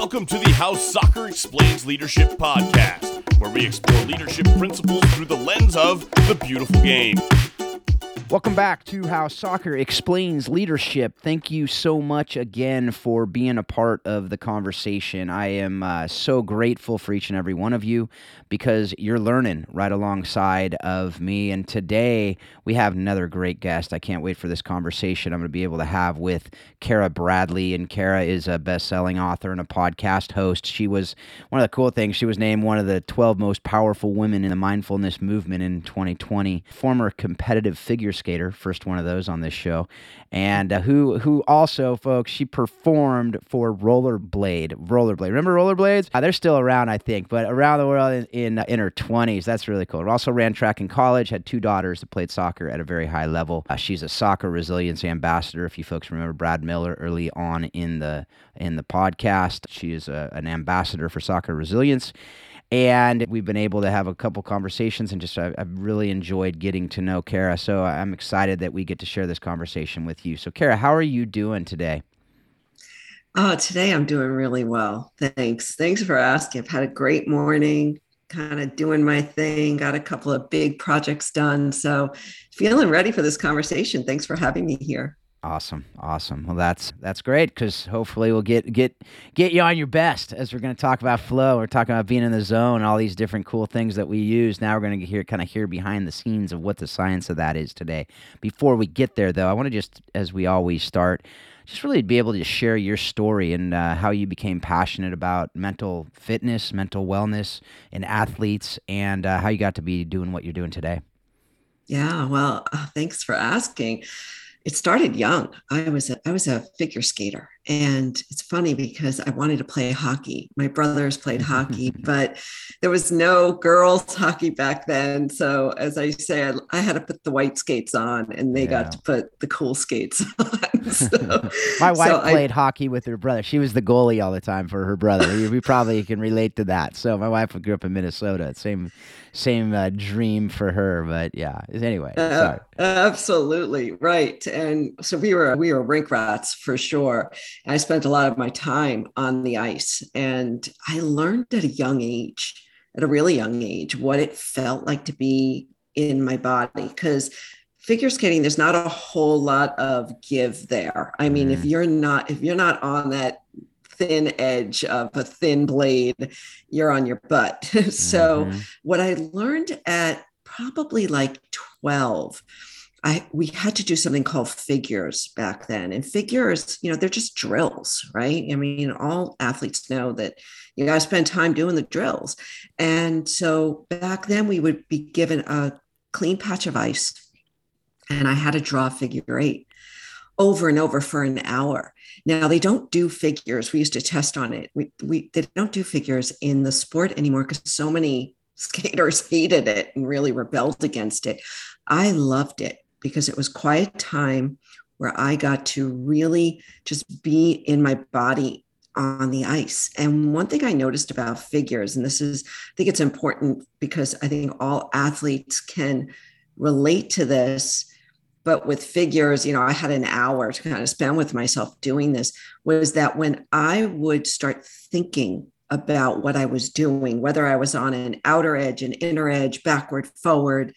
Welcome to the How Soccer Explains Leadership podcast, where we explore leadership principles through the lens of the beautiful game. Welcome back to How Soccer Explains Leadership. Thank you so much again for being a part of the conversation. I am so grateful for each and every one of you because you're learning right alongside of me. And today we have another great guest. I can't wait for this conversation I'm going to be able to have with Cara Bradley. And Cara is a best-selling author and a podcast host. She was one of the cool things. She was named one of the 12 most powerful women in the mindfulness movement in 2020. Former competitive figure skater, first one of those on this show, and who also, folks, she performed for Rollerblade. Remember Rollerblades? They're still around, I think, but around the world in her 20s. That's really cool. Also ran track in college, had two daughters that played soccer at a very high level. She's a Soccer Resilience ambassador. If you folks remember Brad Miller early on in the podcast, she is an ambassador for Soccer Resilience. And we've been able to have a couple conversations, and just I've really enjoyed getting to know Cara. So I'm excited that we get to share this conversation with you. So Cara, how are you doing today? Oh, today I'm doing really well. Thanks. Thanks for asking. I've had a great morning, kind of doing my thing, got a couple of big projects done. So feeling ready for this conversation. Thanks for having me here. Awesome. Well, that's great, because hopefully we'll get you on your best as we're going to talk about flow. We're talking about being in the zone, all these different cool things that we use. Now we're going to hear behind the scenes of what the science of that is today. Before we get there, though, I want to just, as we always start, just really be able to share your story and how you became passionate about mental fitness, mental wellness, and athletes, and how you got to be doing what you're doing today. Yeah, well, thanks for asking. It started young. I was a figure skater, and it's funny because I wanted to play hockey. My brothers played hockey, but there was no girls hockey back then. So as I said, I had to put the white skates on, and they got to put the cool skates on. So, my wife played hockey with her brother. She was the goalie all the time for her brother. We probably can relate to that. So my wife grew up in Minnesota. Same dream for her, but yeah. Anyway, sorry. Absolutely right. And so we were rink rats for sure. And I spent a lot of my time on the ice, and I learned at a really young age, what it felt like to be in my body. Because figure skating, there's not a whole lot of give there. I mean, if you're not on that thin edge of a thin blade, you're on your butt. So what I learned at probably like 12, we had to do something called figures back then. And figures, they're just drills, right? I mean, all athletes know that you got to spend time doing the drills. And so back then we would be given a clean patch of ice, and I had to draw a figure eight over and over for an hour. Now they don't do figures. We used to test on it. They don't do figures in the sport anymore because so many skaters hated it and really rebelled against it. I loved it because it was quiet time where I got to really just be in my body on the ice. And one thing I noticed about figures, and I think it's important because I think all athletes can relate to this, but with figures, I had an hour to kind of spend with myself doing this, was that when I would start thinking about what I was doing, whether I was on an outer edge, an inner edge, backward, forward,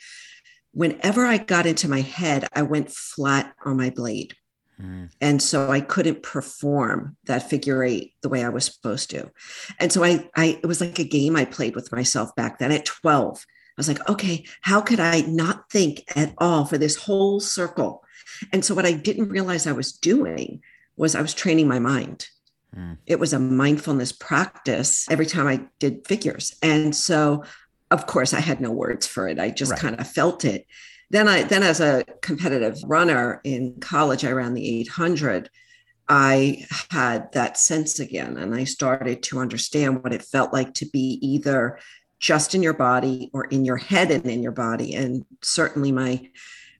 whenever I got into my head, I went flat on my blade. And so I couldn't perform that figure eight the way I was supposed to. And so it was like a game I played with myself back then at 12. I was like, okay, how could I not think at all for this whole circle? And so what I didn't realize I was doing was I was training my mind. It was a mindfulness practice every time I did figures. And so of course, I had no words for it. I just kind of felt it. Then as a competitive runner in college, I ran the 800. I had that sense again, and I started to understand what it felt like to be either just in your body or in your head and in your body. And certainly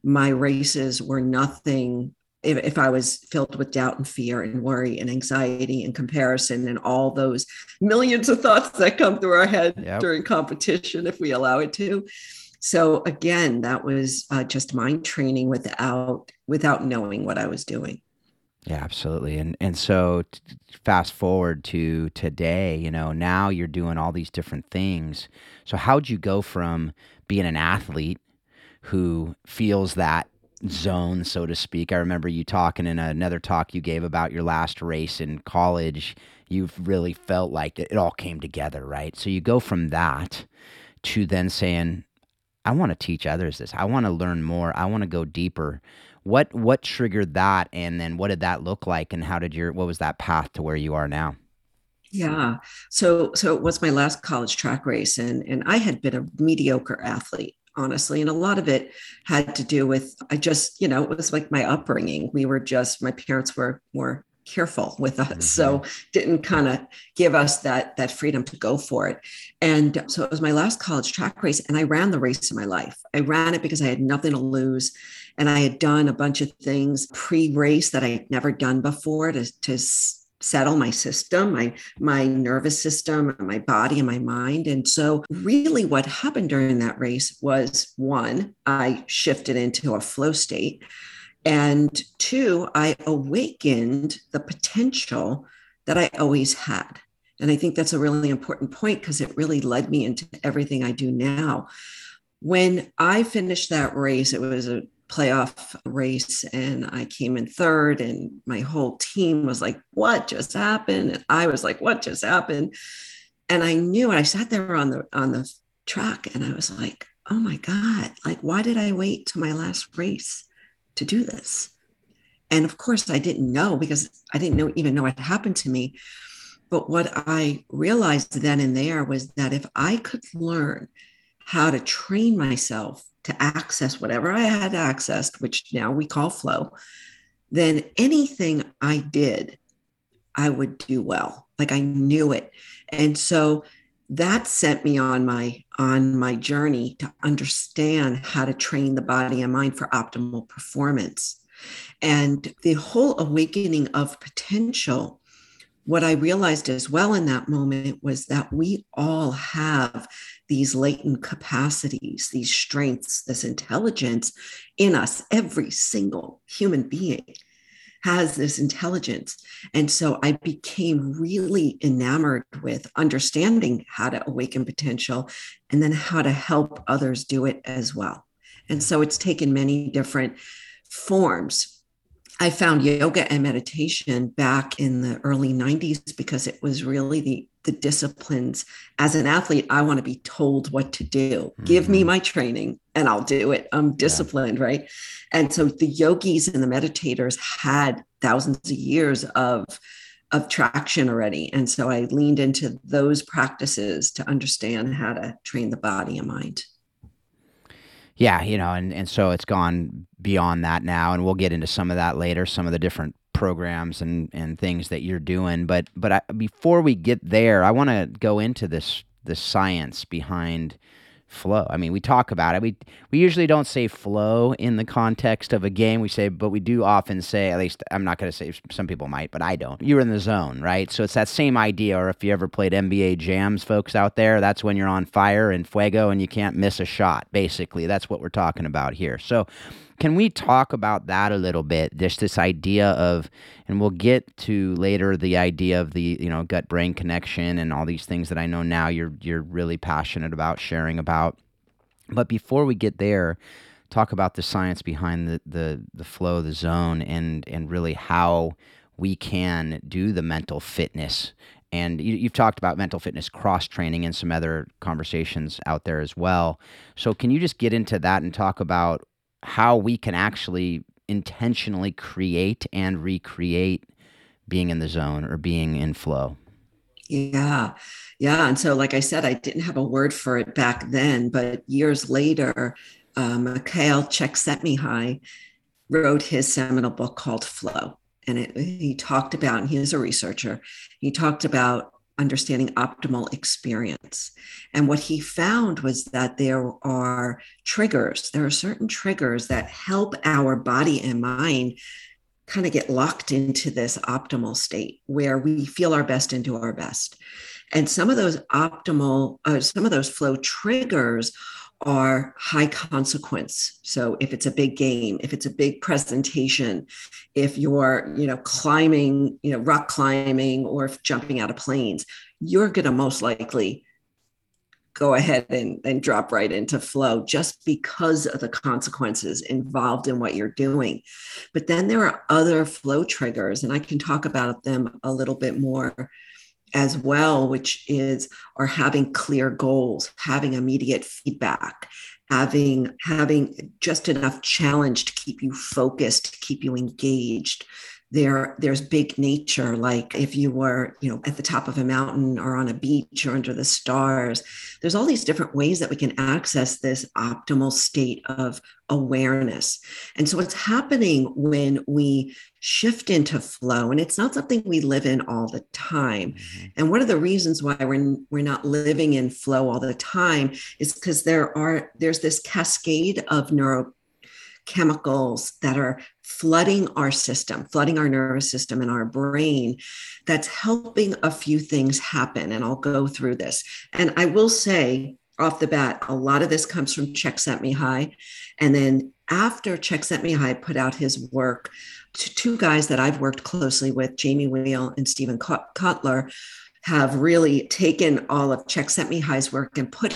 my races were nothing if I was filled with doubt and fear and worry and anxiety and comparison and all those millions of thoughts that come through our head during competition, if we allow it to. So again, that was just mind training without knowing what I was doing. Yeah, absolutely. And so fast forward to today, you know, now you're doing all these different things. So how'd you go from being an athlete who feels that zone, so to speak? I remember you talking in another talk you gave about your last race in college. You've really felt like it all came together, right? So you go from that to then saying, I want to teach others this. I want to learn more. I want to go deeper. What triggered that, and then what did that look like, and how did what was that path to where you are now? Yeah. So it was my last college track race, and I had been a mediocre athlete, honestly. And a lot of it had to do with, I just, you know, it was like my upbringing. My parents were more careful with us. Mm-hmm. So didn't kind of give us that freedom to go for it. And so it was my last college track race, and I ran the race of my life. I ran it because I had nothing to lose. And I had done a bunch of things pre-race that I had never done before to settle my system, my nervous system, my body and my mind. And so really what happened during that race was, one, I shifted into a flow state. And two, I awakened the potential that I always had. And I think that's a really important point, because it really led me into everything I do now. When I finished that race, it was a playoff race, and I came in third, and my whole team was like, what just happened? And I was like, what just happened? And I knew, and I sat there on the track, and I was like, oh my God, like, why did I wait to my last race to do this? And of course I didn't know, because I didn't even know what happened to me. But what I realized then and there was that if I could learn how to train myself to access whatever I had accessed, which now we call flow, then anything I did, I would do well. Like, I knew it. And so that sent me on my journey to understand how to train the body and mind for optimal performance. And the whole awakening of potential, what I realized as well in that moment was that we all have these latent capacities, these strengths, this intelligence in us. Every single human being has this intelligence. And so I became really enamored with understanding how to awaken potential, and then how to help others do it as well. And so it's taken many different forms. I found yoga and meditation back in the early 90s, because it was really the disciplines. As an athlete, I want to be told what to do. Mm-hmm. Give me my training and I'll do it. I'm disciplined, yeah. Right? And so the yogis and the meditators had thousands of years of traction already. And so I leaned into those practices to understand how to train the body and mind. Yeah, you know, and so it's gone beyond that now, and we'll get into some of that later, some of the different programs and things that you're doing. But before we get there, I want to go into the science behind flow. I mean, we talk about it. We usually don't say flow in the context of a game. But we do often say, at least I'm not going to say, some people might, but I don't. You're in the zone, right? So it's that same idea. Or if you ever played NBA jams, folks out there, that's when you're on fire and fuego and you can't miss a shot, basically. That's what we're talking about here. So can we talk about that a little bit? Just this idea of, and we'll get to later, the idea of the, you know, gut-brain connection and all these things that I know now you're really passionate about sharing about. But before we get there, talk about the science behind the flow, the zone, and really how we can do the mental fitness. And you've talked about mental fitness cross-training in some other conversations out there as well. So can you just get into that and talk about how we can actually intentionally create and recreate being in the zone or being in flow? Yeah. And so, like I said, I didn't have a word for it back then, but years later, Mikhail Csikszentmihalyi wrote his seminal book called Flow. And he talked about, and he is a researcher, he talked about understanding optimal experience. And what he found was that there are certain triggers that help our body and mind kind of get locked into this optimal state where we feel our best and do our best. And some of those flow triggers are high consequence. So if it's a big game, if it's a big presentation, if you're, climbing, rock climbing, or if jumping out of planes, you're going to most likely go ahead and drop right into flow just because of the consequences involved in what you're doing. But then there are other flow triggers, and I can talk about them a little bit more as well, which are having clear goals, having immediate feedback, having just enough challenge to keep you focused, to keep you engaged. There's big nature, like if you were, at the top of a mountain or on a beach or under the stars. There's all these different ways that we can access this optimal state of awareness. And so what's happening when we shift into flow, and it's not something we live in all the time. Mm-hmm. And one of the reasons why we're not living in flow all the time is because there's this cascade of neurochemicals that are flooding our system, flooding our nervous system and our brain, that's helping a few things happen. And I'll go through this. And I will say off the bat, a lot of this comes from Csikszentmihalyi. And then after Csikszentmihalyi put out his work, two guys that I've worked closely with, Jamie Wheel and Stephen Kotler, have really taken all of Csikszentmihalyi's work and put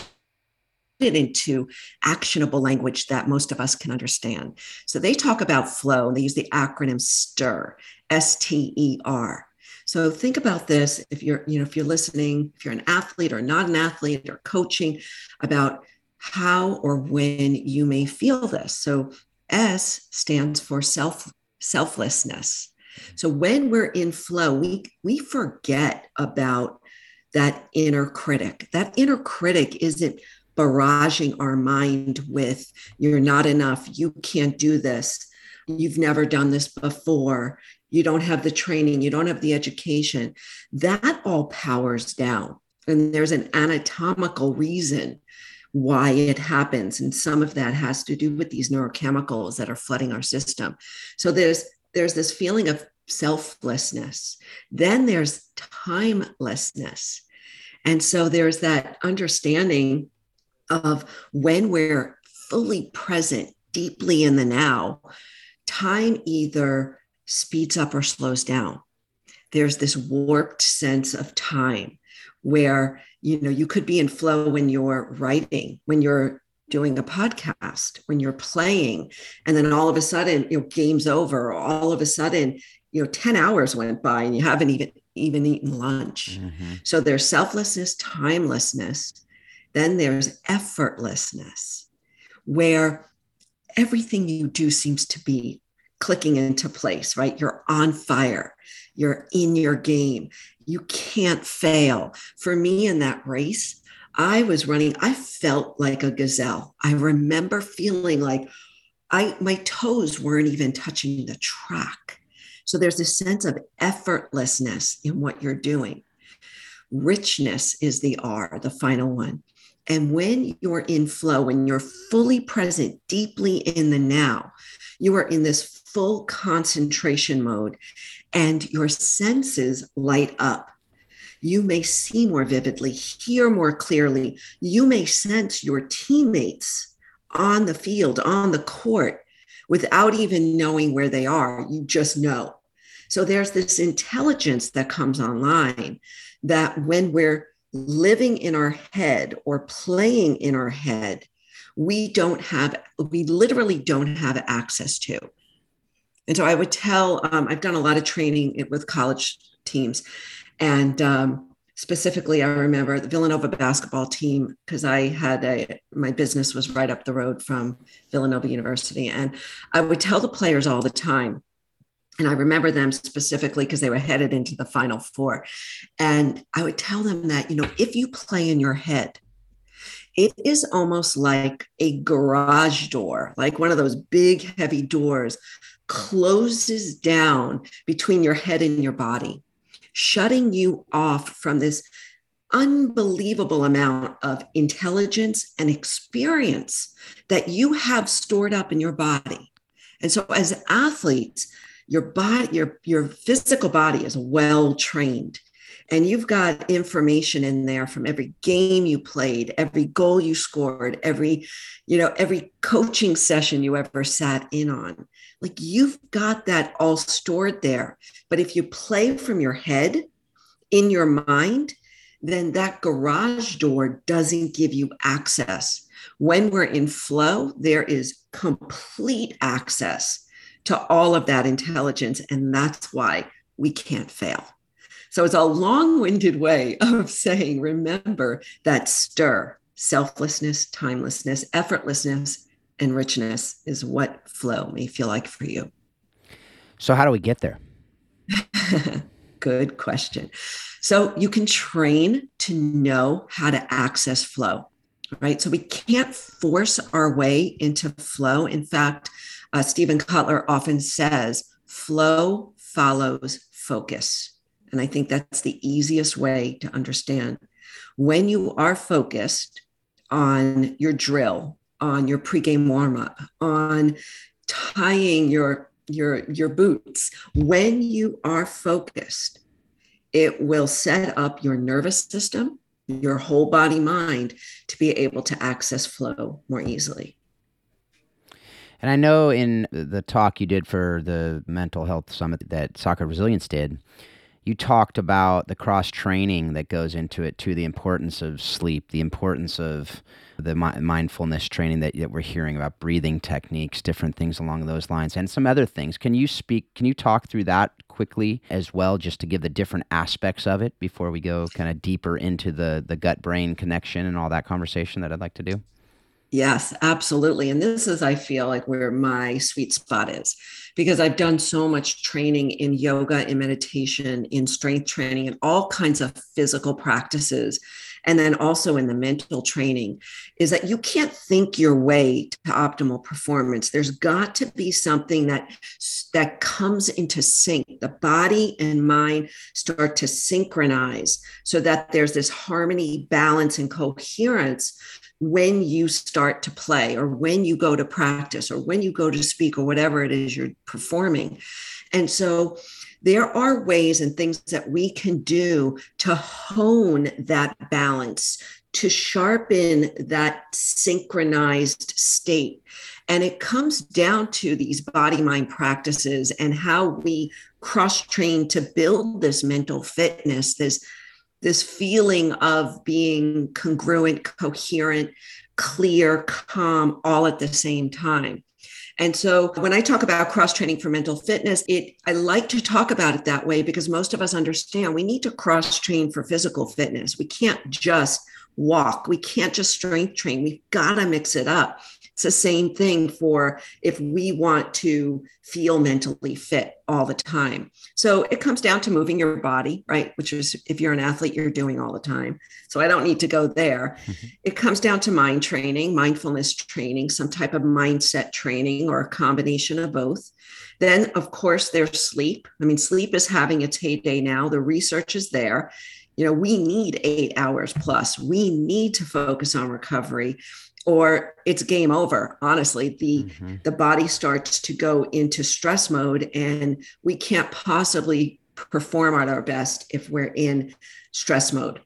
it into actionable language that most of us can understand. So they talk about flow, and they use the acronym STER, S-T-E-R. So think about this. If you're, if you're listening, if you're an athlete or not an athlete or coaching, about how or when you may feel this. So S stands for selflessness. So when we're in flow, we forget about that inner critic. That inner critic isn't barraging our mind with, you're not enough, you can't do this, you've never done this before, you don't have the training, you don't have the education. That all powers down. And there's an anatomical reason why it happens. And some of that has to do with these neurochemicals that are flooding our system. So there's this feeling of selflessness. Then there's timelessness. And so there's that understanding of when we're fully present, deeply in the now, time either speeds up or slows down. There's this warped sense of time where, you could be in flow when you're writing, when you're doing a podcast, when you're playing, and then all of a sudden, game's over. All of a sudden, 10 hours went by and you haven't even eaten lunch. Mm-hmm. So there's selflessness, timelessness. Then there's effortlessness, where everything you do seems to be clicking into place, right? You're on fire. You're in your game. You can't fail. For me, in that race, I was running. I felt like a gazelle. I remember feeling like my toes weren't even touching the track. So there's this sense of effortlessness in what you're doing. Richness is the R, the final one. And when you're in flow, when you're fully present, deeply in the now, you are in this full concentration mode and your senses light up. You may see more vividly, hear more clearly. You may sense your teammates on the field, on the court, without even knowing where they are. You just know. So there's this intelligence that comes online that when we're living in our head or playing in our head, we literally don't have access to. And so I would tell, I've done a lot of training with college teams. And specifically, I remember the Villanova basketball team, because I had my business was right up the road from Villanova University. And I would tell the players all the time, and I remember them specifically because they were headed into the Final Four. And I would tell them that, if you play in your head, it is almost like a garage door, like one of those big, heavy doors closes down between your head and your body, shutting you off from this unbelievable amount of intelligence and experience that you have stored up in your body. And so as athletes, your body, your physical body is well trained. And you've got information in there from every game you played, every goal you scored, every coaching session you ever sat in on. Like, you've got that all stored there. But if you play from your head, in your mind, then that garage door doesn't give you access. When we're in flow, there is complete access to all of that intelligence. And that's why we can't fail. So it's a long-winded way of saying, remember that stir, selflessness, timelessness, effortlessness, and richness is what flow may feel like for you. So how do we get there? Good question. So you can train to know how to access flow, right? So we can't force our way into flow. In fact, Stephen Kotler often says, flow follows focus. And I think that's the easiest way to understand. When you are focused on your drill, on your pregame warm-up, on tying your boots, when you are focused, it will set up your nervous system, your whole body mind, to be able to access flow more easily. And I know in the talk you did for the Mental Health Summit that Soccer Resilience did, you talked about the cross-training that goes into it, to the importance of sleep, the importance of the mindfulness training that we're hearing about, breathing techniques, different things along those lines, and some other things. Can you talk through that quickly as well, just to give the different aspects of it before we go kind of deeper into the gut-brain connection and all that conversation that I'd like to do? Yes, absolutely. And this is, I feel like, where my sweet spot is, because I've done so much training in yoga, in meditation, in strength training, and all kinds of physical practices. And then also in the mental training, is that you can't think your way to optimal performance. There's got to be something that comes into sync. The body and mind start to synchronize so that there's this harmony, balance, and coherence when you start to play, or when you go to practice, or when you go to speak, or whatever it is you're performing. And so there are ways and things that we can do to hone that balance, to sharpen that synchronized state. And it comes down to these body-mind practices and how we cross-train to build this mental fitness, this feeling of being congruent, coherent, clear, calm, all at the same time. And so when I talk about cross-training for mental fitness, I like to talk about it that way, because most of us understand we need to cross-train for physical fitness. We can't just walk. We can't just strength train. We've got to mix it up. It's the same thing for if we want to feel mentally fit all the time. So it comes down to moving your body, right? Which is, if you're an athlete, you're doing all the time. So I don't need to go there. Mm-hmm. It comes down to mind training, mindfulness training, some type of mindset training, or a combination of both. Then, of course, there's sleep. I mean, sleep is having its heyday now. The research is there. We need 8 hours plus. We need to focus on recovery, or it's game over. Honestly, the body starts to go into stress mode, and we can't possibly perform at our best if we're in stress mode.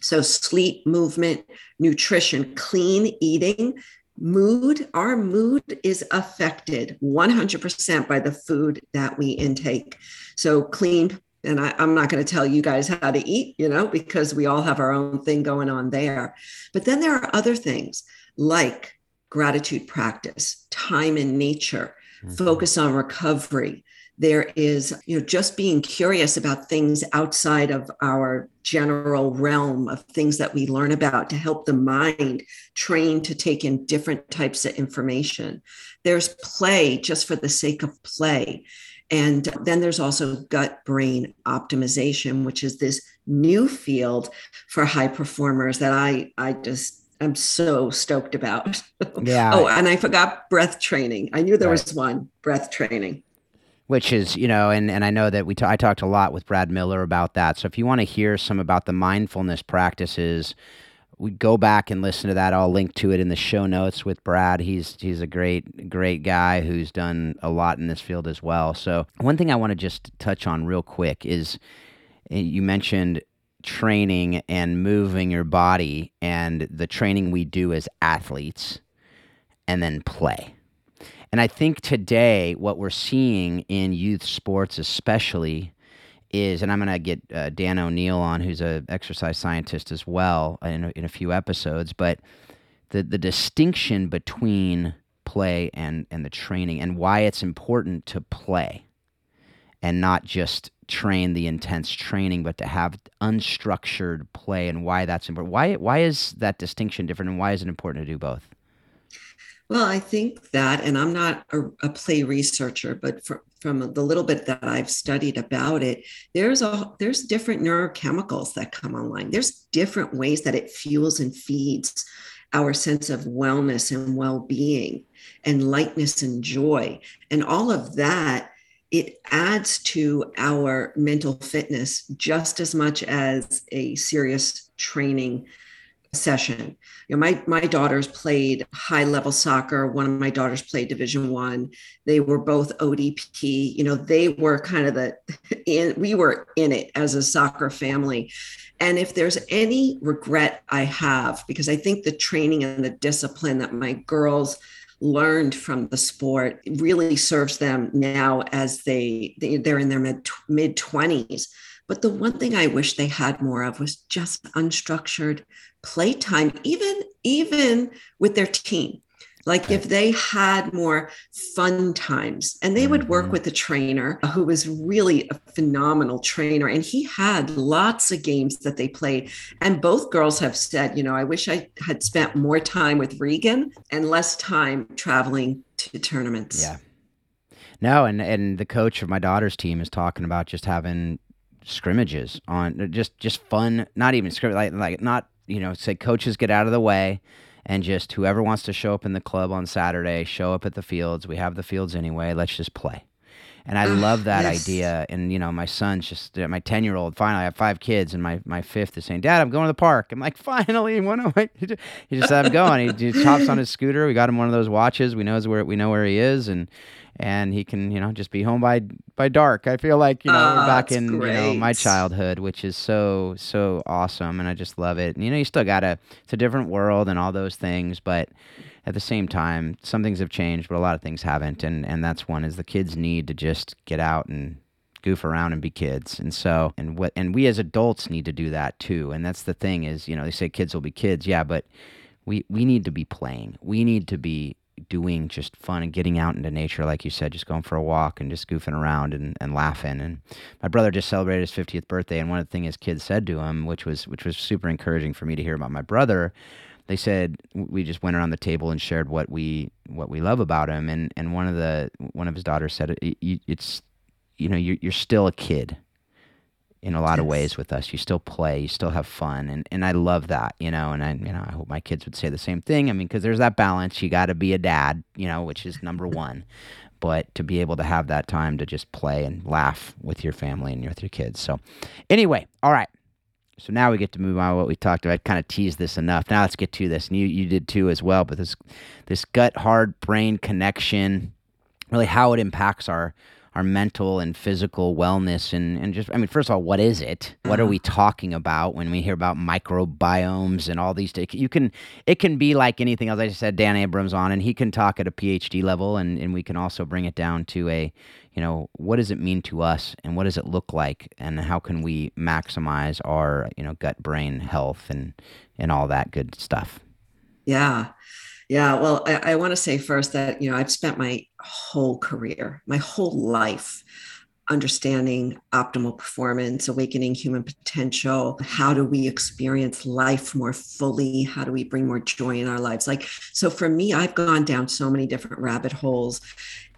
So sleep, movement, nutrition, clean eating, mood. Our mood is affected 100% by the food that we intake. So clean. And I'm not going to tell you guys how to eat, because we all have our own thing going on there. But then there are other things, like gratitude practice, time in nature, focus on recovery. There is, just being curious about things outside of our general realm of things that we learn about, to help the mind train to take in different types of information. There's play just for the sake of play. And then there's also gut-brain optimization, which is this new field for high performers that I'm so stoked about. Yeah. Oh, and I forgot breath training. I knew there was one, breath training. Which is, and I know that I talked a lot with Brad Miller about that. So if you want to hear some about the mindfulness practices, we go back and listen to that. I'll link to it in the show notes with Brad. He's a great guy who's done a lot in this field as well. So one thing I want to just touch on real quick is you mentioned training and moving your body, and the training we do as athletes, and then play. And I think today what we're seeing in youth sports especially is, and I'm going to get Dan O'Neill on, who's an exercise scientist as well, in a few episodes, but the distinction between play and the training, and why it's important to play and not just train the intense training, but to have unstructured play, and why that's important. Why is that distinction different, and why is it important to do both? Well, I think that, and I'm not a play researcher, but from the little bit that I've studied about it, there's different neurochemicals that come online. There's different ways that it fuels and feeds our sense of wellness and well-being and lightness and joy. And all of that, it adds to our mental fitness just as much as a serious training session. You know, my daughters played high level soccer. One of my daughters played Division I. They were both ODP. You know, they were kind of we were in it as a soccer family. And if there's any regret I have, because I think the training and the discipline that my girls learned from the sport really serves them now as they're in their mid 20s. But the one thing I wish they had more of was just unstructured playtime, even with their team. Like if they had more fun times, and they would work with a trainer who was really a phenomenal trainer, and he had lots of games that they played. And both girls have said, you know, I wish I had spent more time with Regan and less time traveling to tournaments. Yeah. No, and the coach of my daughter's team is talking about just having scrimmages on just fun, not even scrimmage, like not, you know, say coaches get out of the way. And just whoever wants to show up in the club on Saturday, show up at the fields. We have the fields anyway. Let's just play. And I love that idea. And, you know, my son's just, my 10-year-old, finally, I have 5 kids, and my 5th is saying, Dad, I'm going to the park. I'm like, finally, when am I? He just said, I'm going. He just hops on his scooter. We got him one of those watches. We know where he is. And he can, you know, just be home by dark. I feel like, you know, back in, you know, my childhood, which is so, so awesome. And I just love it. And, you know, you still it's a different world and all those things. But at the same time, some things have changed, but a lot of things haven't. And that's one is the kids need to just get out and goof around and be kids. And so, and we as adults need to do that too. And that's the thing is, you know, they say kids will be kids. Yeah, but we need to be playing. We need to be doing just fun and getting out into nature, like you said, just going for a walk and just goofing around and laughing. And my brother just celebrated his 50th birthday, and one of the things his kids said to him, which was super encouraging for me to hear about my brother, they said, we just went around the table and shared what we love about him, and one of his daughters said, it's, you know, you're still a kid in a lot of ways with us. You still play, you still have fun. And I love that, you know, and I hope my kids would say the same thing. I mean, cause there's that balance. You got to be a dad, you know, which is number one, but to be able to have that time to just play and laugh with your family and with your kids. So anyway, all right. So now we get to move on to what we talked about. I kind of teased this enough. Now let's get to this. And you did too as well, but this gut, hard brain connection, really how it impacts our mental and physical wellness and just, I mean, first of all, what is it? What are we talking about when we hear about microbiomes and all these things? It can be like anything else. I just had Dan Abrams on, and he can talk at a PhD level, and we can also bring it down to a, you know, what does it mean to us, and what does it look like, and how can we maximize our, you know, gut brain health and all that good stuff. Yeah. Yeah. Well, I want to say first that, you know, I've spent my whole career, my whole life understanding optimal performance, awakening human potential. How do we experience life more fully? How do we bring more joy in our lives? Like, so for me, I've gone down so many different rabbit holes.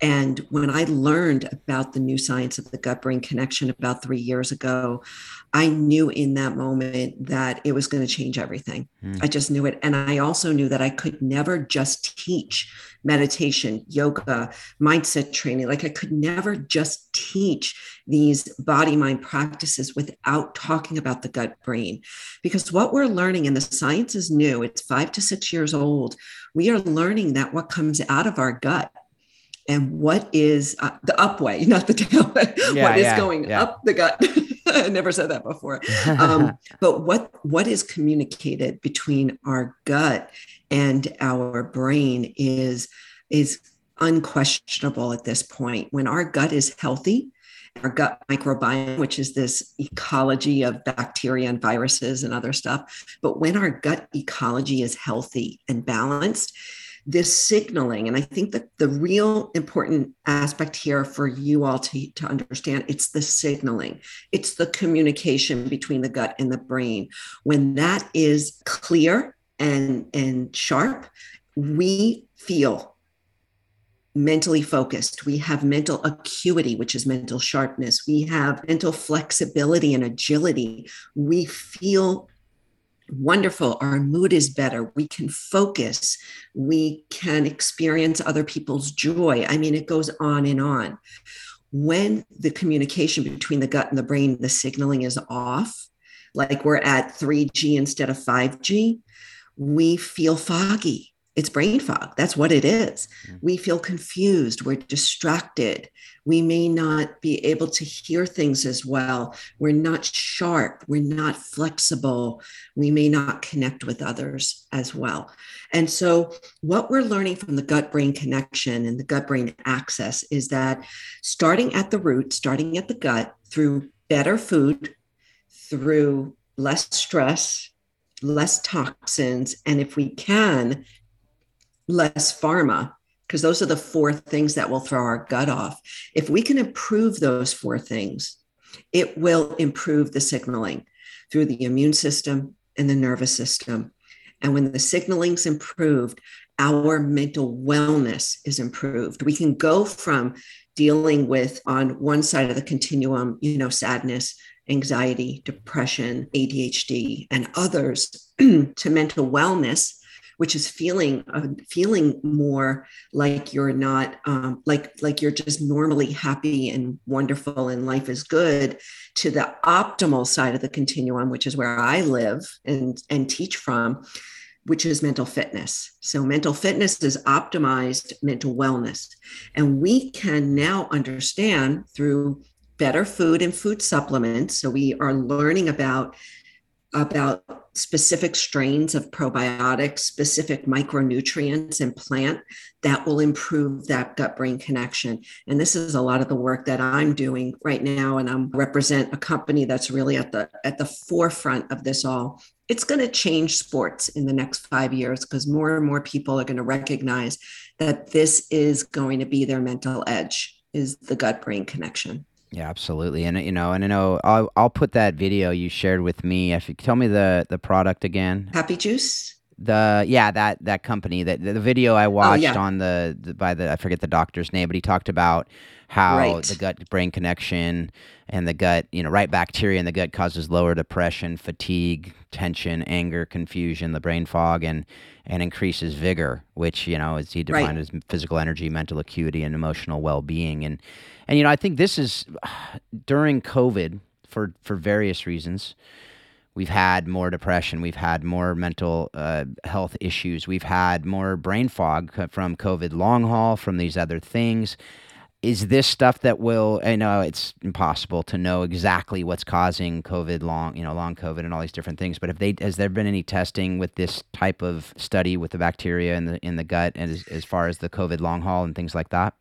And when I learned about the new science of the gut-brain connection about 3 years ago, I knew in that moment that it was going to change everything. I just knew it. And I also knew that I could never just teach meditation, yoga, mindset training. Like I could never just teach these body-mind practices without talking about the gut-brain, because what we're learning, and the science is new, it's 5 to 6 years old. We are learning that what comes out of our gut, and what is the up way, not the down way, what is going up the gut I never said that before. But what is communicated between our gut and our brain is unquestionable at this point. When our gut is healthy, our gut microbiome, which is this ecology of bacteria and viruses and other stuff. But when our gut ecology is healthy and balanced, this signaling, and I think that the real important aspect here for you all to understand, it's the signaling. It's the communication between the gut and the brain. When that is clear and sharp, we feel mentally focused. We have mental acuity, which is mental sharpness. We have mental flexibility and agility. We feel wonderful. Our mood is better. We can focus. We can experience other people's joy. I mean, it goes on and on. When the communication between the gut and the brain, the signaling is off, like we're at 3G instead of 5G, we feel foggy. It's brain fog. That's what it is. We feel confused. We're distracted. We may not be able to hear things as well. We're not sharp. We're not flexible. We may not connect with others as well. And so what we're learning from the gut-brain connection and the gut-brain access is that starting at the root, starting at the gut, through better food, through less stress, less toxins, and if we can, less pharma, because those are the four things that will throw our gut off. If we can improve those four things, it will improve the signaling through the immune system and the nervous system. And when the signaling's improved, our mental wellness is improved. We can go from dealing with, on one side of the continuum, sadness, anxiety, depression, ADHD, and others, to mental wellness, which is feeling more like you're not like you're just normally happy and wonderful and life is good, to the optimal side of the continuum, which is where I live and teach from, which is mental fitness. So mental fitness is optimized mental wellness. And we can now understand through better food and food supplements. So we are learning about specific strains of probiotics, specific micronutrients and plant that will improve that gut-brain connection. And this is a lot of the work that I'm doing right now. And I represent a company that's really at the forefront of this all. It's going to change sports in the next 5 years because more and more people are going to recognize that this is going to be their mental edge, is the gut-brain connection. Yeah, absolutely. And, and I know I'll put that video you shared with me. If you tell me the product again. Happy Juice? That company, that the video I watched on I forget the doctor's name, but he talked about how the gut-brain connection and the gut, right bacteria in the gut causes lower depression, fatigue, tension, anger, confusion, the brain fog, and increases vigor, which, as he defined as physical energy, mental acuity, and emotional well-being. And I think this is during COVID for various reasons. We've had more depression. We've had more mental health issues. We've had more brain fog from COVID long haul, from these other things. Is this stuff that will, I know it's impossible to know exactly what's causing COVID, long COVID and all these different things, but has there been any testing with this type of study with the bacteria in the gut and as far as the COVID long haul and things like that?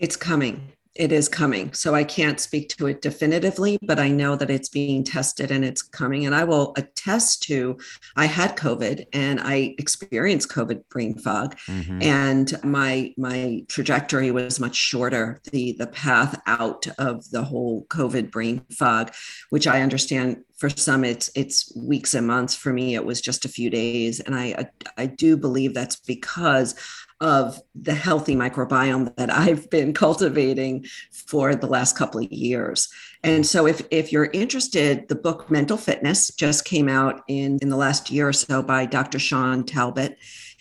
It's coming. It is coming. So I can't speak to it definitively, but I know that it's being tested and it's coming. And I will attest to, I had COVID and I experienced COVID brain fog. Mm-hmm. And my trajectory was much shorter. The path out of the whole COVID brain fog, which I understand for some it's weeks and months. For me, it was just a few days. And I do believe that's because of the healthy microbiome that I've been cultivating for the last couple of years. And so if you're interested, the book Mental Fitness just came out in the last year or so by Dr. Sean Talbot.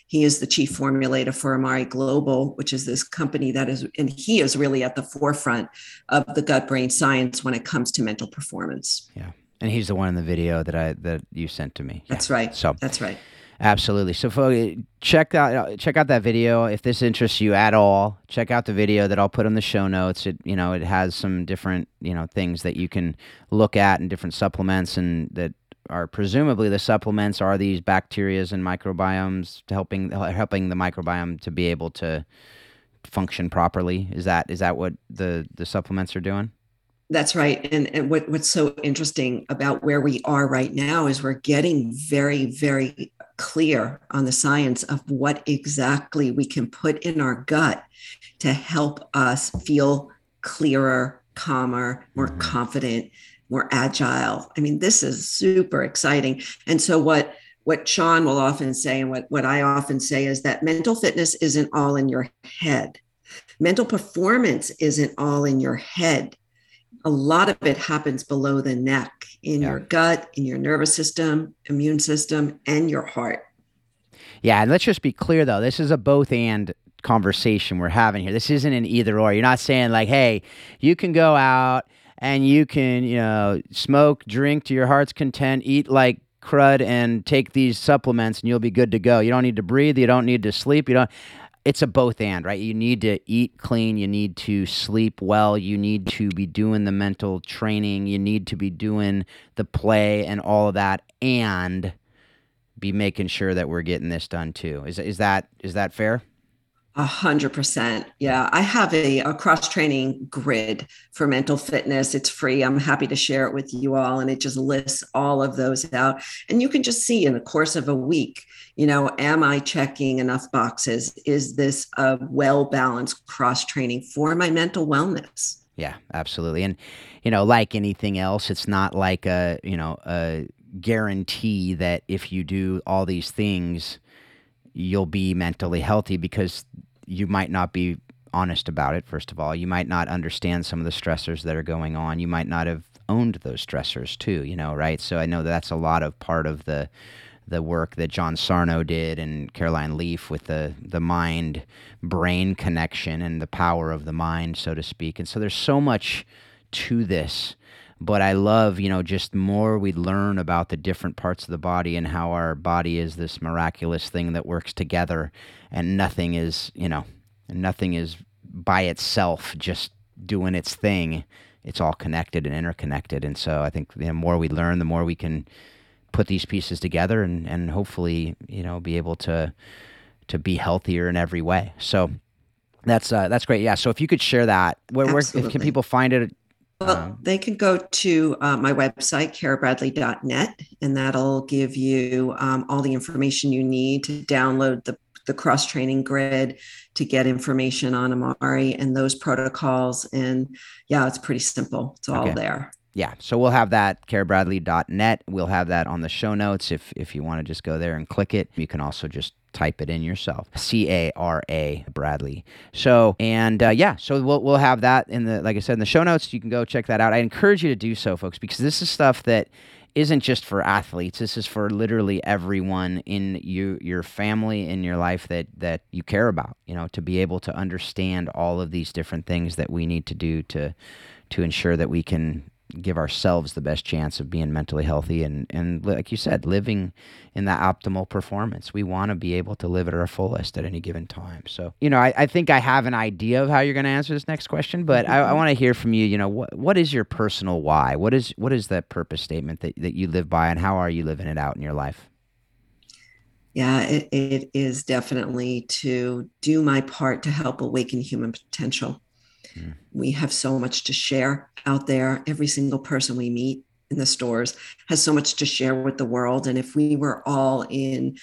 He is the chief formulator for Amare Global, which is this company and he is really at the forefront of the gut-brain science when it comes to mental performance. Yeah, and he's the one in the video that you sent to me. That's right. So that's right. Absolutely. So folks, check out that video if this interests you at all. Check out the video that I'll put in the show notes. It has some different things that you can look at and different supplements, and that are presumably the supplements are these bacterias and microbiomes helping the microbiome to be able to function properly. Is that what the supplements are doing? That's right. And what's so interesting about where we are right now is we're getting very, very clear on the science of what exactly we can put in our gut to help us feel clearer, calmer, more confident, more agile. I mean, this is super exciting. And so what Sean will often say, and what I often say, is that mental fitness isn't all in your head. Mental performance isn't all in your head. A lot of it happens below the neck, in your gut, in your nervous system, immune system, and your heart. Yeah, and let's just be clear, though. This is a both and conversation we're having here. This isn't an either or. You're not saying like, hey, you can go out and you can, smoke, drink to your heart's content, eat like crud and take these supplements and you'll be good to go. You don't need to breathe. You don't need to sleep. It's a both and, right? You need to eat clean. You need to sleep well. You need to be doing the mental training. You need to be doing the play and all of that, and be making sure that we're getting this done too. Is that fair? 100%. Yeah. I have a cross-training grid for mental fitness. It's free. I'm happy to share it with you all. And it just lists all of those out. And you can just see in the course of a week, am I checking enough boxes? Is this a well-balanced cross-training for my mental wellness? Yeah, absolutely. And, like anything else, it's not like a guarantee that if you do all these things, you'll be mentally healthy, because you might not be honest about it. First of all, you might not understand some of the stressors that are going on. You might not have owned those stressors too, right? So I know that's a lot of part of the work that John Sarno did and Caroline Leaf with the mind brain connection and the power of the mind, so to speak. And so there's so much to this, but I love, just more we learn about the different parts of the body and how our body is this miraculous thing that works together, and nothing is by itself just doing its thing. It's all connected and interconnected. And so I think the more we learn, the more we can put these pieces together and hopefully, be able to be healthier in every way. So that's great. Yeah. So if you could share that, where can people find it? Well, they can go to my website, carabradley.net, and that'll give you all the information you need to download the cross-training grid, to get information on Amare and those protocols. And yeah, it's pretty simple. It's all there. Yeah. So we'll have that, carabradley.net. We'll have that on the show notes. If you want to just go there and click it, you can also just type it in yourself. C-A-R-A Bradley. So, so we'll have that in the, like I said, in the show notes. You can go check that out. I encourage you to do so, folks, because this is stuff that isn't just for athletes. This is for literally everyone in your family, in your life that you care about, to be able to understand all of these different things that we need to do to ensure that we can give ourselves the best chance of being mentally healthy and like you said, living in the optimal performance. We want to be able to live at our fullest at any given time. So, I think I have an idea of how you're going to answer this next question, but I want to hear from you, what is your personal why? What is that purpose statement that you live by, and how are you living it out in your life? Yeah, it is definitely to do my part to help awaken human potential. We have so much to share out there. Every single person we meet in the stores has so much to share with the world. And if we were all in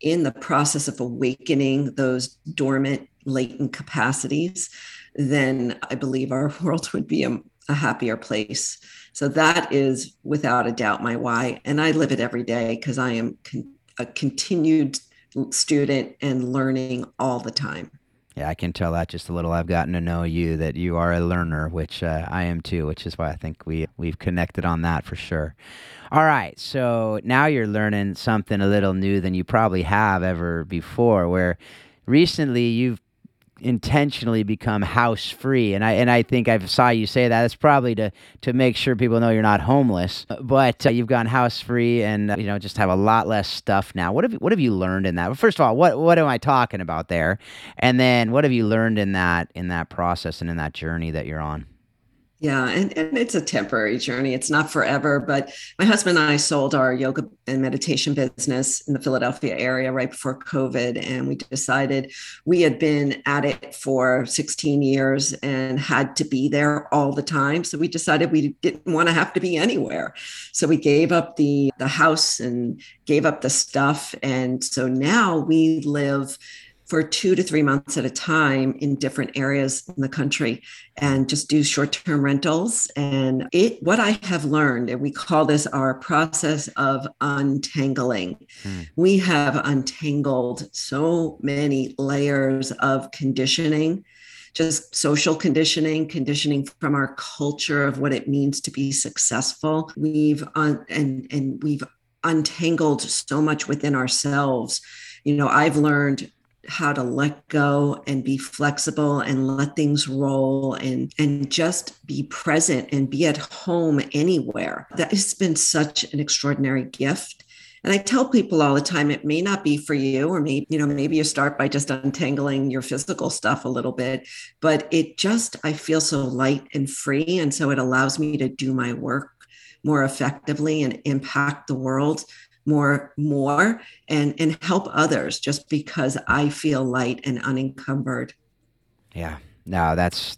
the process of awakening those dormant, latent capacities, then I believe our world would be a happier place. So that is without a doubt my why. And I live it every day because I am a continued student and learning all the time. Yeah, I can tell that just a little. I've gotten to know you, that you are a learner, which I am too, which is why I think we've connected on that for sure. All right, so now you're learning something a little new than you probably have ever before, where recently you've intentionally become house free, and I think I saw you say that. It's probably to make sure people know you're not homeless, but you've gone house free and just have a lot less stuff now. What have you learned in that? Well, first of all, what am I talking about there? And then what have you learned in that process and in that journey that you're on? Yeah, and it's a temporary journey. It's not forever, but my husband and I sold our yoga and meditation business in the Philadelphia area right before COVID. And we decided we had been at it for 16 years and had to be there all the time. So we decided we didn't want to have to be anywhere. So we gave up the house and gave up the stuff. And so now we live for 2 to 3 months at a time in different areas in the country and just do short-term rentals. And what I have learned, and we call this our process of untangling. We have untangled so many layers of conditioning, just social conditioning from our culture of what it means to be successful. We've untangled so much within ourselves. I've learned how to let go and be flexible and let things roll and just be present and be at home anywhere. That has been such an extraordinary gift. And I tell people all the time, it may not be for you, or maybe you start by just untangling your physical stuff a little bit, but I feel so light and free. And so it allows me to do my work more effectively and impact the world more and help others just because I feel light and unencumbered. Yeah. No, that's,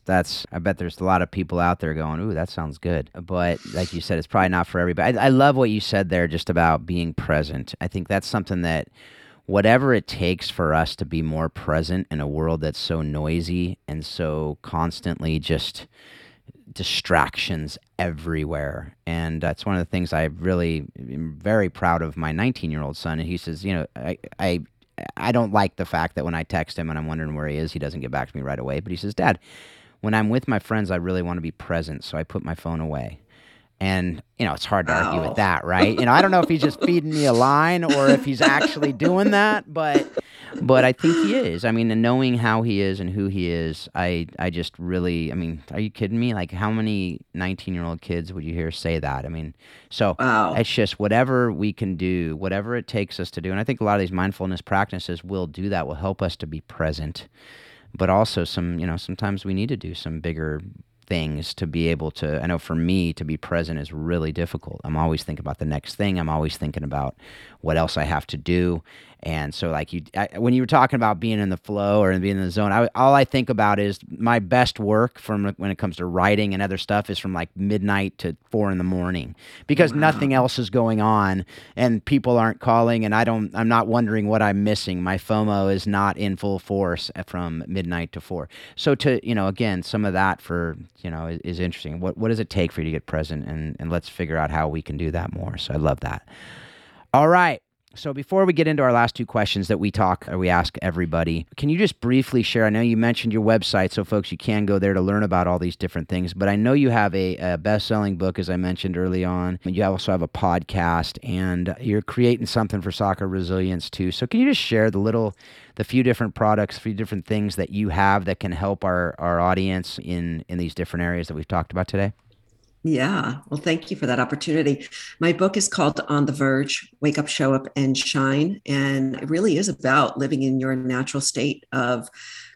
I bet there's a lot of people out there going, ooh, that sounds good. But like you said, it's probably not for everybody. I love what you said there just about being present. I think that's something that whatever it takes for us to be more present in a world that's so noisy and so constantly just distractions everywhere. And that's one of the things I really am very proud of my 19-year-old son. And he says, I don't like the fact that when I text him and I'm wondering where he is, he doesn't get back to me right away. But he says, Dad, when I'm with my friends, I really want to be present. So I put my phone away. And, it's hard to argue with that, right? I don't know if he's just feeding me a line or if he's actually doing that, but I think he is. I mean, and knowing how he is and who he is, I just really, are you kidding me? Like, how many 19-year-old kids would you hear say that? It's just whatever we can do, whatever it takes us to do. And I think a lot of these mindfulness practices will do that, will help us to be present. But also sometimes we need to do some bigger things to be able to, I know for me to be present is really difficult. I'm always thinking about the next thing. I'm always thinking about what else I have to do. And so when you were talking about being in the flow or being in the zone, all I think about is my best work from when it comes to writing and other stuff is from like midnight to 4 a.m. because nothing else is going on and people aren't calling and I'm not wondering what I'm missing. My FOMO is not in full force from midnight to 4. So again, some of that is interesting. What does it take for you to get present? And let's figure out how we can do that more. So I love that. All right. So before we get into our last two questions that we ask everybody, can you just briefly share? I know you mentioned your website, so folks, you can go there to learn about all these different things. But I know you have a best-selling book, as I mentioned early on. You also have a podcast, and you're creating something for Soccer Resilience too. So can you just share the few different products, few different things that you have that can help our audience in these different areas that we've talked about today? Yeah. Well, thank you for that opportunity. My book is called On the Verge, Wake Up, Show Up, and Shine. And it really is about living in your natural state of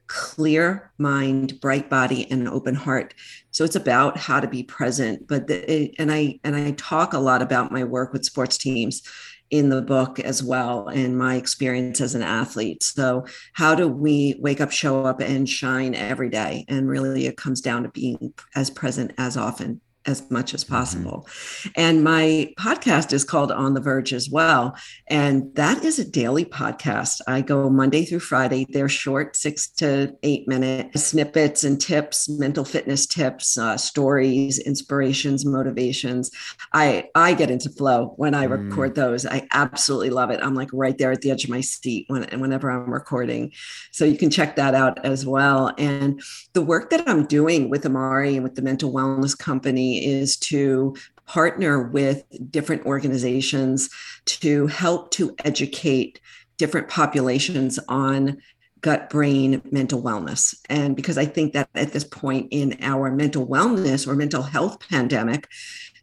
clear mind, bright body, and open heart. So it's about how to be present. But I talk a lot about my work with sports teams in the book as well, and my experience as an athlete. So how do we wake up, show up, and shine every day? And really it comes down to being as present as often, as much as possible. Mm-hmm. And my podcast is called On the Verge as well. And that is a daily podcast. I go Monday through Friday. They're short 6 to 8 minute snippets and tips, mental fitness tips, stories, inspirations, motivations. I get into flow when I record those. I absolutely love it. I'm like right there at the edge of my seat whenever I'm recording. So you can check that out as well. And the work that I'm doing with Amare and with the Mental Wellness Company is to partner with different organizations to help to educate different populations on gut, brain, mental wellness. And because I think that at this point in our mental wellness or mental health pandemic,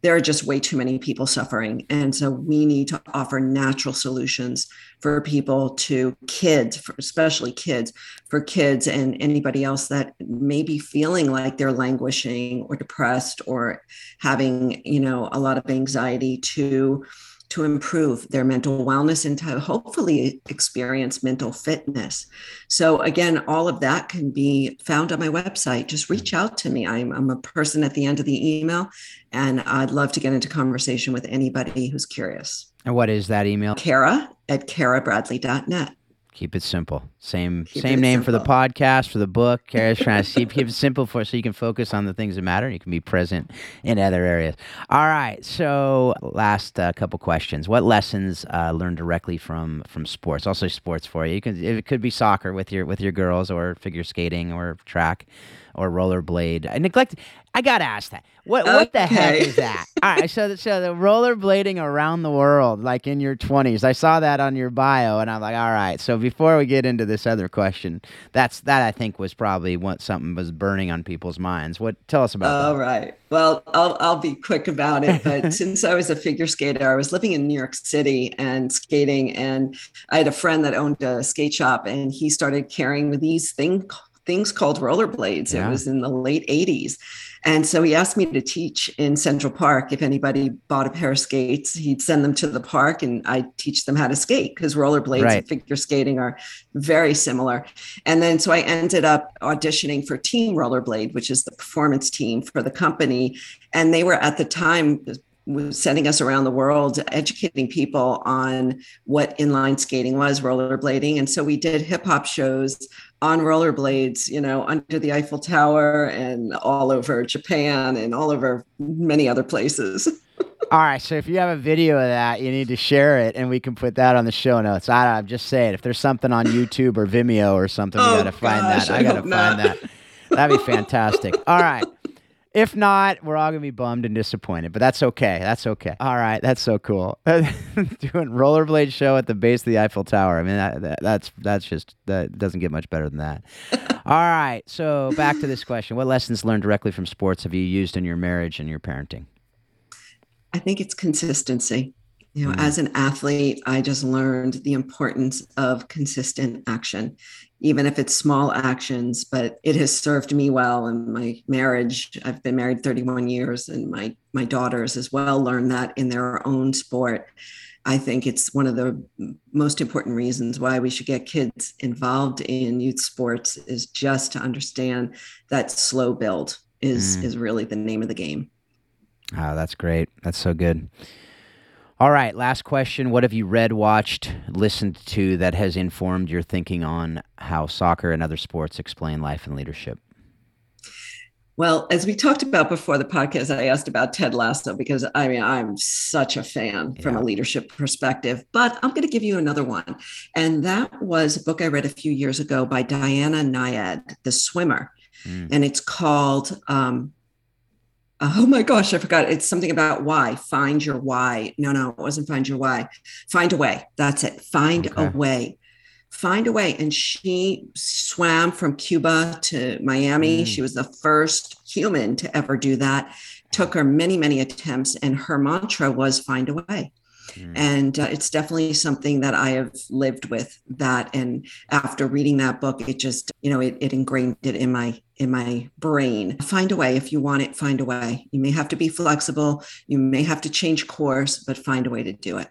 there are just way too many people suffering. And so we need to offer natural solutions for people, to kids, especially kids, for kids and anybody else that may be feeling like they're languishing or depressed or having, you know, a lot of anxiety, to improve their mental wellness and to hopefully experience mental fitness. So again, all of that can be found on my website. Just reach out to me. I'm a person at the end of the email, and I'd love to get into conversation with anybody who's curious. And what is that email? Cara@carabradley.net. Keep it simple. Same name for the podcast, for the book. Cara's trying to keep it simple for so you can focus on the things that matter. You can be present in other areas. All right. So last couple questions. What lessons learned directly from sports? Also sports for you. It could be soccer with your girls, or figure skating, or track, or rollerblade. I got asked that. What the heck is that? All right, so the rollerblading around the world, like in your 20s. I saw that on your bio, and I'm like, all right. So before we get into this other question, that I think was probably something was burning on people's minds. Tell us about that. All right. Well, I'll be quick about it, but since I was a figure skater, I was living in New York City and skating, and I had a friend that owned a skate shop, and he started carrying these things called rollerblades. Yeah. It was in the late 80s. And so he asked me to teach in Central Park. If anybody bought a pair of skates, he'd send them to the park and I'd teach them how to skate, because rollerblades and figure skating are very similar. And then so I ended up auditioning for Team Rollerblade, which is the performance team for the company. And they were at the time was sending us around the world, educating people on what inline skating was, rollerblading. And so we did hip hop shows on rollerblades, you know, under the Eiffel Tower and all over Japan and all over many other places. All right. So if you have a video of that, you need to share it and we can put that on the show notes. I'm just saying, if there's something on YouTube or Vimeo or something, we got to find that. I got to find that. That'd be fantastic. All right. If not, we're all going to be bummed and disappointed, but that's okay. That's okay. All right. That's so cool. Doing rollerblade show at the base of the Eiffel Tower. I mean, that doesn't get much better than that. All right. So back to this question. What lessons learned directly from sports have you used in your marriage and your parenting? I think it's consistency. You know, as an athlete, I just learned the importance of consistent action, even if it's small actions, but it has served me well in my marriage. I've been married 31 years, and my daughters as well learned that in their own sport. I think it's one of the most important reasons why we should get kids involved in youth sports, is just to understand that slow build is really the name of the game. Oh, that's great. That's so good. All right, last question. What have you read, watched, listened to that has informed your thinking on how soccer and other sports explain life and leadership? Well, as we talked about before the podcast, I asked about Ted Lasso because, I mean, I'm such a fan from a leadership perspective, but I'm going to give you another one. And that was a book I read a few years ago by Diana Nyad, the swimmer. And it's called... oh my gosh, I forgot. It's something about why. Find your why. No, it wasn't find your why. Find a way. That's it. Find a way. And she swam from Cuba to Miami. She was the first human to ever do that. Took her many, many attempts. And her mantra was find a way. And it's definitely something that I have lived with that. And after reading that book, it just, you know, it ingrained it in my brain. Find a way. If you want it, find a way. You may have to be flexible. You may have to change course, but find a way to do it.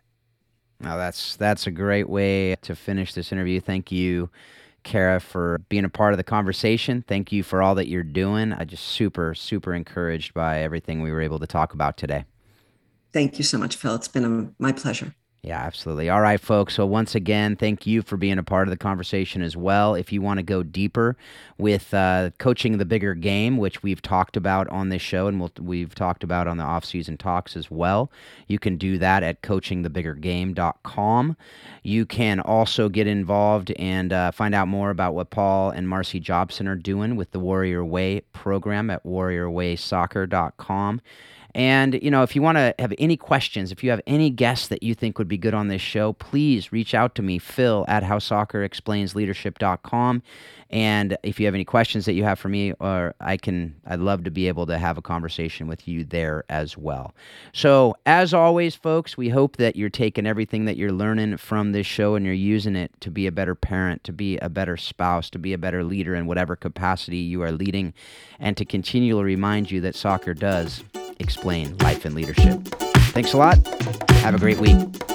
Now that's a great way to finish this interview. Thank you, Cara, for being a part of the conversation. Thank you for all that you're doing. I just super, super encouraged by everything we were able to talk about today. Thank you so much, Phil. It's been my pleasure. Yeah, absolutely. All right, folks. So once again, thank you for being a part of the conversation as well. If you want to go deeper with coaching the bigger game, which we've talked about on this show and we've talked about on the off-season talks as well, you can do that at coachingthebiggergame.com. You can also get involved and find out more about what Paul and Marcy Jobson are doing with the Warrior Way program at warriorwaysoccer.com. And, you know, if you want to have any questions, if you have any guests that you think would be good on this show, please reach out to me, phil@howsoccerexplainsleadership.com. And if you have any questions that you have for me, or I'd love to be able to have a conversation with you there as well. So as always, folks, we hope that you're taking everything that you're learning from this show and you're using it to be a better parent, to be a better spouse, to be a better leader in whatever capacity you are leading, and to continually remind you that soccer does explain life and leadership. Thanks a lot. Have a great week.